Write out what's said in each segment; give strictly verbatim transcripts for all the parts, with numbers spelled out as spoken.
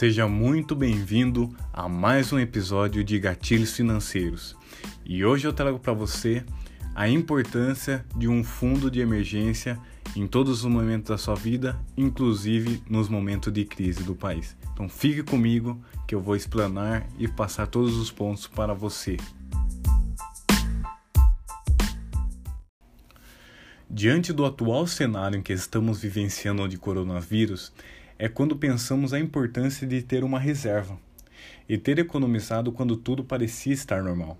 Seja muito bem-vindo a mais um episódio de Gatilhos Financeiros. E hoje eu trago para você a importância de um fundo de emergência em todos os momentos da sua vida, inclusive nos momentos de crise do país. Então fique comigo que eu vou explanar e passar todos os pontos para você. Diante do atual cenário em que estamos vivenciando de coronavírus, é quando pensamos a importância de ter uma reserva e ter economizado quando tudo parecia estar normal.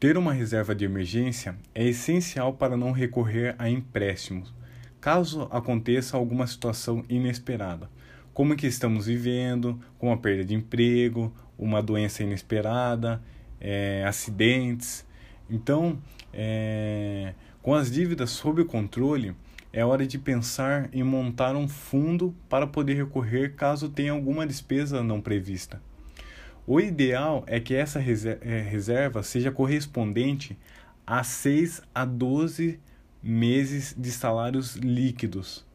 Ter uma reserva de emergência é essencial para não recorrer a empréstimos, caso aconteça alguma situação inesperada, como a que estamos vivendo, com a perda de emprego, uma doença inesperada, é, acidentes. Então, é, com as dívidas sob o controle, é hora de pensar em montar um fundo para poder recorrer caso tenha alguma despesa não prevista. O ideal é que essa reserva seja correspondente a seis a doze meses de salários líquidos.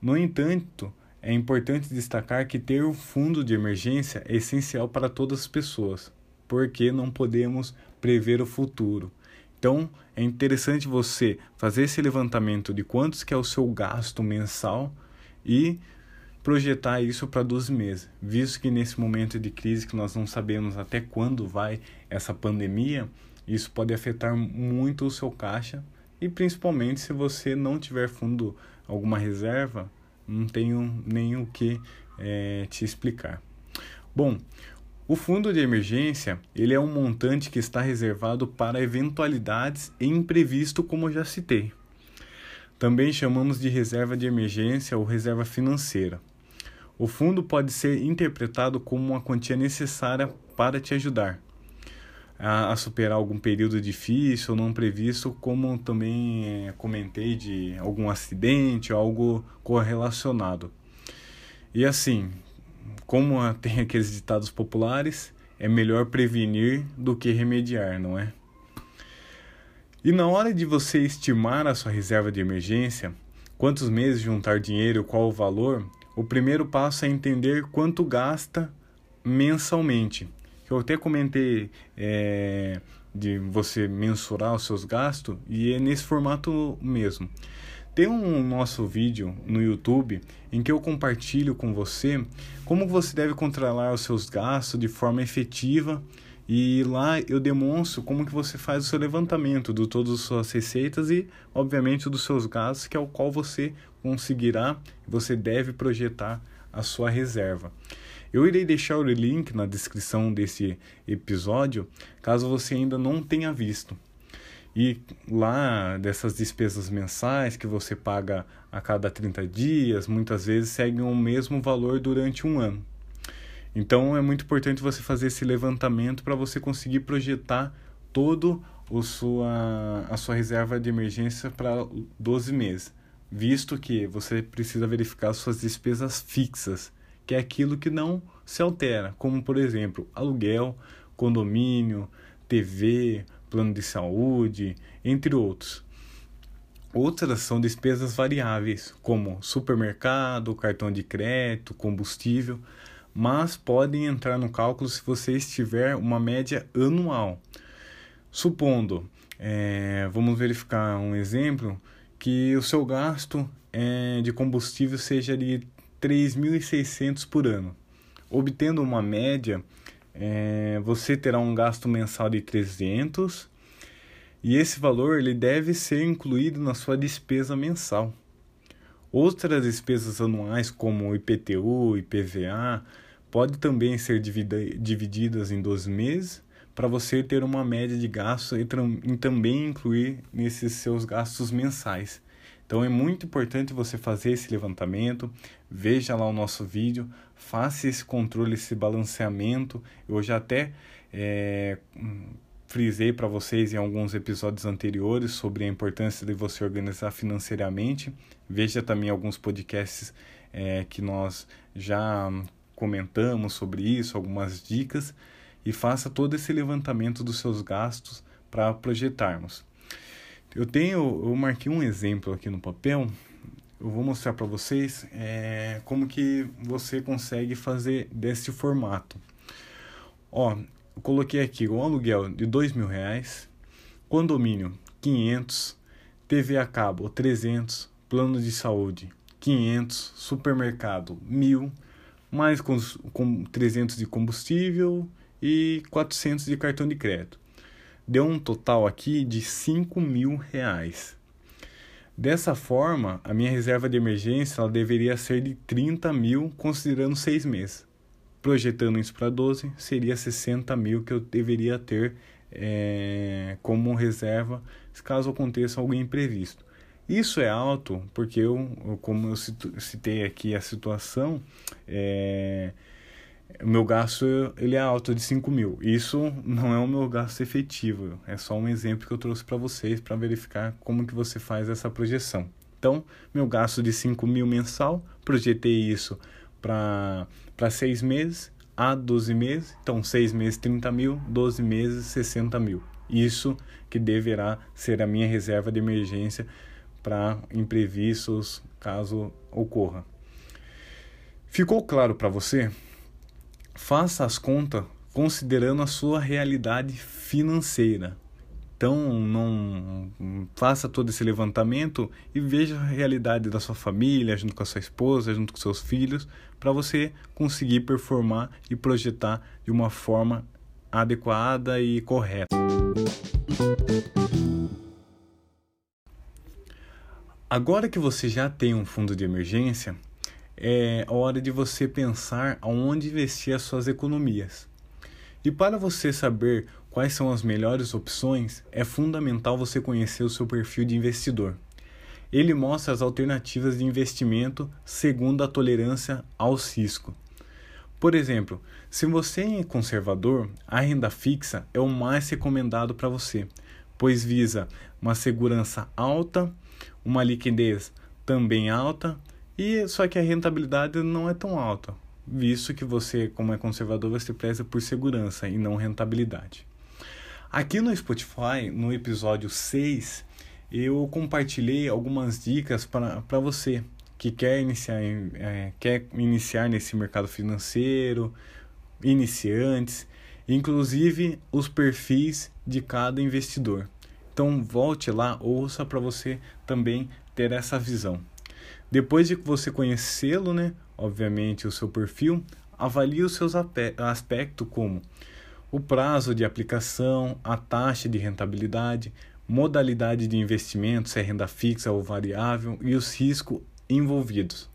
No entanto, é importante destacar que ter um fundo de emergência é essencial para todas as pessoas, porque não podemos prever o futuro. Então, é interessante você fazer esse levantamento de quantos que é o seu gasto mensal e projetar isso para doze meses. Visto que nesse momento de crise que nós não sabemos até quando vai essa pandemia, isso pode afetar muito o seu caixa e principalmente se você não tiver fundo, alguma reserva, não tenho nem o que é, te explicar. Bom, o fundo de emergência, ele é um montante que está reservado para eventualidades e imprevisto, como eu já citei. Também chamamos de reserva de emergência ou reserva financeira. O fundo pode ser interpretado como uma quantia necessária para te ajudar a, a superar algum período difícil ou não previsto, como também é, comentei de algum acidente ou algo correlacionado. E assim, como tem aqueles ditados populares, é melhor prevenir do que remediar, não é? E na hora de você estimar a sua reserva de emergência, quantos meses juntar dinheiro, qual o valor, o primeiro passo é entender quanto gasta mensalmente. Eu até comentei é, de você mensurar os seus gastos e é nesse formato mesmo. Tem um nosso vídeo no YouTube em que eu compartilho com você como você deve controlar os seus gastos de forma efetiva e lá eu demonstro como que você faz o seu levantamento de todas as suas receitas e, obviamente, dos seus gastos, que é o qual você conseguirá, você deve projetar a sua reserva. Eu irei deixar o link na descrição desse episódio, caso você ainda não tenha visto. E lá, dessas despesas mensais que você paga a cada trinta dias, muitas vezes seguem o mesmo valor durante um ano. Então, é muito importante você fazer esse levantamento para você conseguir projetar toda a sua reserva de emergência para doze meses, visto que você precisa verificar suas despesas fixas, que é aquilo que não se altera, como, por exemplo, aluguel, condomínio, T V, plano de saúde, entre outros. Outras são despesas variáveis, como supermercado, cartão de crédito, combustível, mas podem entrar no cálculo se você estiver uma média anual. Supondo, é, vamos verificar um exemplo, que o seu gasto é, de combustível seja de três mil e seiscentos reais por ano. Obtendo uma média, É, você terá um gasto mensal de trezentos reais e esse valor ele deve ser incluído na sua despesa mensal. Outras despesas anuais como I P T U, I P V A, podem também ser divida, divididas em doze meses para você ter uma média de gasto e, e também incluir nesses seus gastos mensais. Então é muito importante você fazer esse levantamento, veja lá o nosso vídeo, faça esse controle, esse balanceamento. Eu já até é, frisei para vocês em alguns episódios anteriores sobre a importância de você organizar financeiramente. Veja também alguns podcasts é, que nós já comentamos sobre isso, algumas dicas, e faça todo esse levantamento dos seus gastos para projetarmos. Eu tenho, eu marquei um exemplo aqui no papel eu vou mostrar para vocês é, como que você consegue fazer desse formato. Ó, eu coloquei aqui um aluguel de dois mil reais, condomínio quinhentos, T V a cabo trezentos, plano de saúde quinhentos, supermercado mil, mais com, com trezentos de combustível e quatrocentos de cartão de crédito. Deu um total aqui de cinco mil reais. Dessa forma, a minha reserva de emergência ela deveria ser de trinta mil, considerando seis meses. Projetando isso para doze, seria sessenta mil que eu deveria ter é, como reserva, caso aconteça algo imprevisto. Isso é alto porque, eu, eu como eu citei aqui a situação, é, o meu gasto ele é alto de cinco mil. Isso não é o meu gasto efetivo, é só um exemplo que eu trouxe para vocês para verificar como que você faz essa projeção. Então, meu gasto de cinco mil mensal, projetei isso para seis meses a doze meses. Então, seis meses trinta mil, doze meses sessenta mil. Isso que deverá ser a minha reserva de emergência para imprevistos, caso ocorra. Ficou claro para você? Faça as contas considerando a sua realidade financeira. Então, não faça todo esse levantamento e veja a realidade da sua família, junto com a sua esposa, junto com seus filhos, para você conseguir performar e projetar de uma forma adequada e correta. Agora que você já tem um fundo de emergência, é a hora de você pensar aonde investir as suas economias. E para você saber quais são as melhores opções, é fundamental você conhecer o seu perfil de investidor. Ele mostra as alternativas de investimento segundo a tolerância ao risco. Por exemplo, se você é conservador, a renda fixa é o mais recomendado para você, pois visa uma segurança alta, uma liquidez também alta, e só que a rentabilidade não é tão alta, visto que você, como é conservador, você preza por segurança e não rentabilidade. Aqui no Spotify, no episódio seis, eu compartilhei algumas dicas para você que quer iniciar, é, quer iniciar nesse mercado financeiro, iniciantes, inclusive os perfis de cada investidor. Então volte lá, ouça para você também ter essa visão. Depois de você conhecê-lo, né, obviamente o seu perfil, avalie os seus aspectos como o prazo de aplicação, a taxa de rentabilidade, modalidade de investimento, se é renda fixa ou variável e os riscos envolvidos.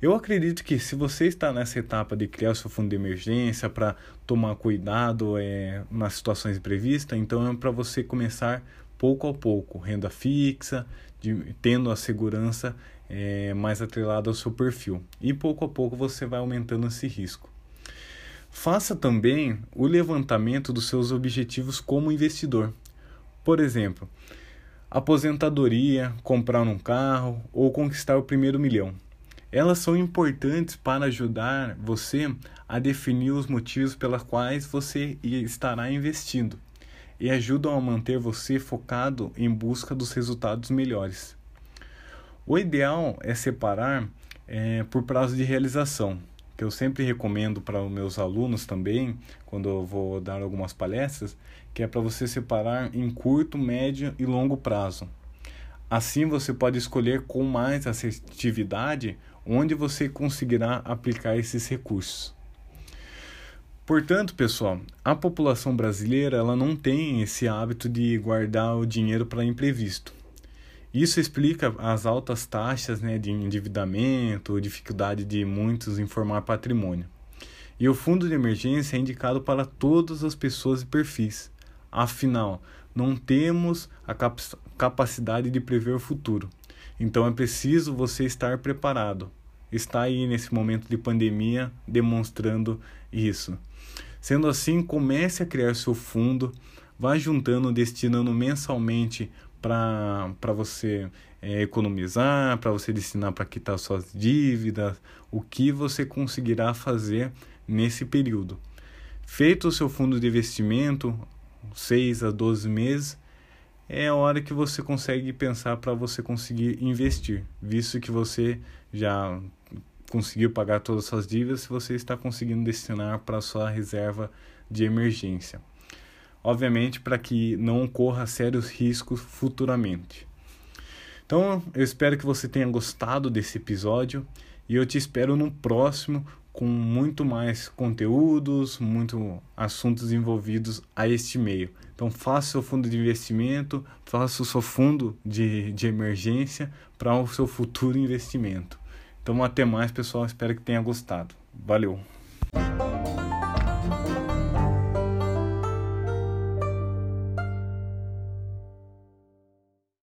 Eu acredito que se você está nessa etapa de criar o seu fundo de emergência para tomar cuidado é, nas situações imprevistas, então é para você começar pouco a pouco, renda fixa, de, tendo a segurança é, mais atrelada ao seu perfil. E pouco a pouco você vai aumentando esse risco. Faça também o levantamento dos seus objetivos como investidor. Por exemplo, aposentadoria, comprar um carro ou conquistar o primeiro milhão. Elas são importantes para ajudar você a definir os motivos pelos quais você estará investindo e ajudam a manter você focado em busca dos resultados melhores. O ideal é separar é, por prazo de realização, que eu sempre recomendo para os meus alunos também, quando eu vou dar algumas palestras, que é para você separar em curto, médio e longo prazo. Assim você pode escolher com mais assertividade onde você conseguirá aplicar esses recursos. Portanto, pessoal, a população brasileira ela não tem esse hábito de guardar o dinheiro para imprevisto. Isso explica as altas taxas, né, de endividamento, dificuldade de muitos em formar patrimônio. E o fundo de emergência é indicado para todas as pessoas e perfis. Afinal, não temos a cap- capacidade de prever o futuro. Então é preciso você estar preparado. Está aí nesse momento de pandemia demonstrando isso. Sendo assim, comece a criar seu fundo, vá juntando, destinando mensalmente para você é, economizar, para você destinar para quitar suas dívidas, o que você conseguirá fazer nesse período. Feito o seu fundo de investimento, seis a doze meses, é a hora que você consegue pensar para você conseguir investir, visto que você já conseguiu pagar todas as suas dívidas, você está conseguindo destinar para a sua reserva de emergência. Obviamente, para que não ocorra sérios riscos futuramente. Então, eu espero que você tenha gostado desse episódio e eu te espero no próximo com muito mais conteúdos, muito assuntos envolvidos a este meio. Então, faça o seu fundo de investimento, faça o seu fundo de, de emergência para o seu futuro investimento. Então, até mais, pessoal. Espero que tenha gostado. Valeu!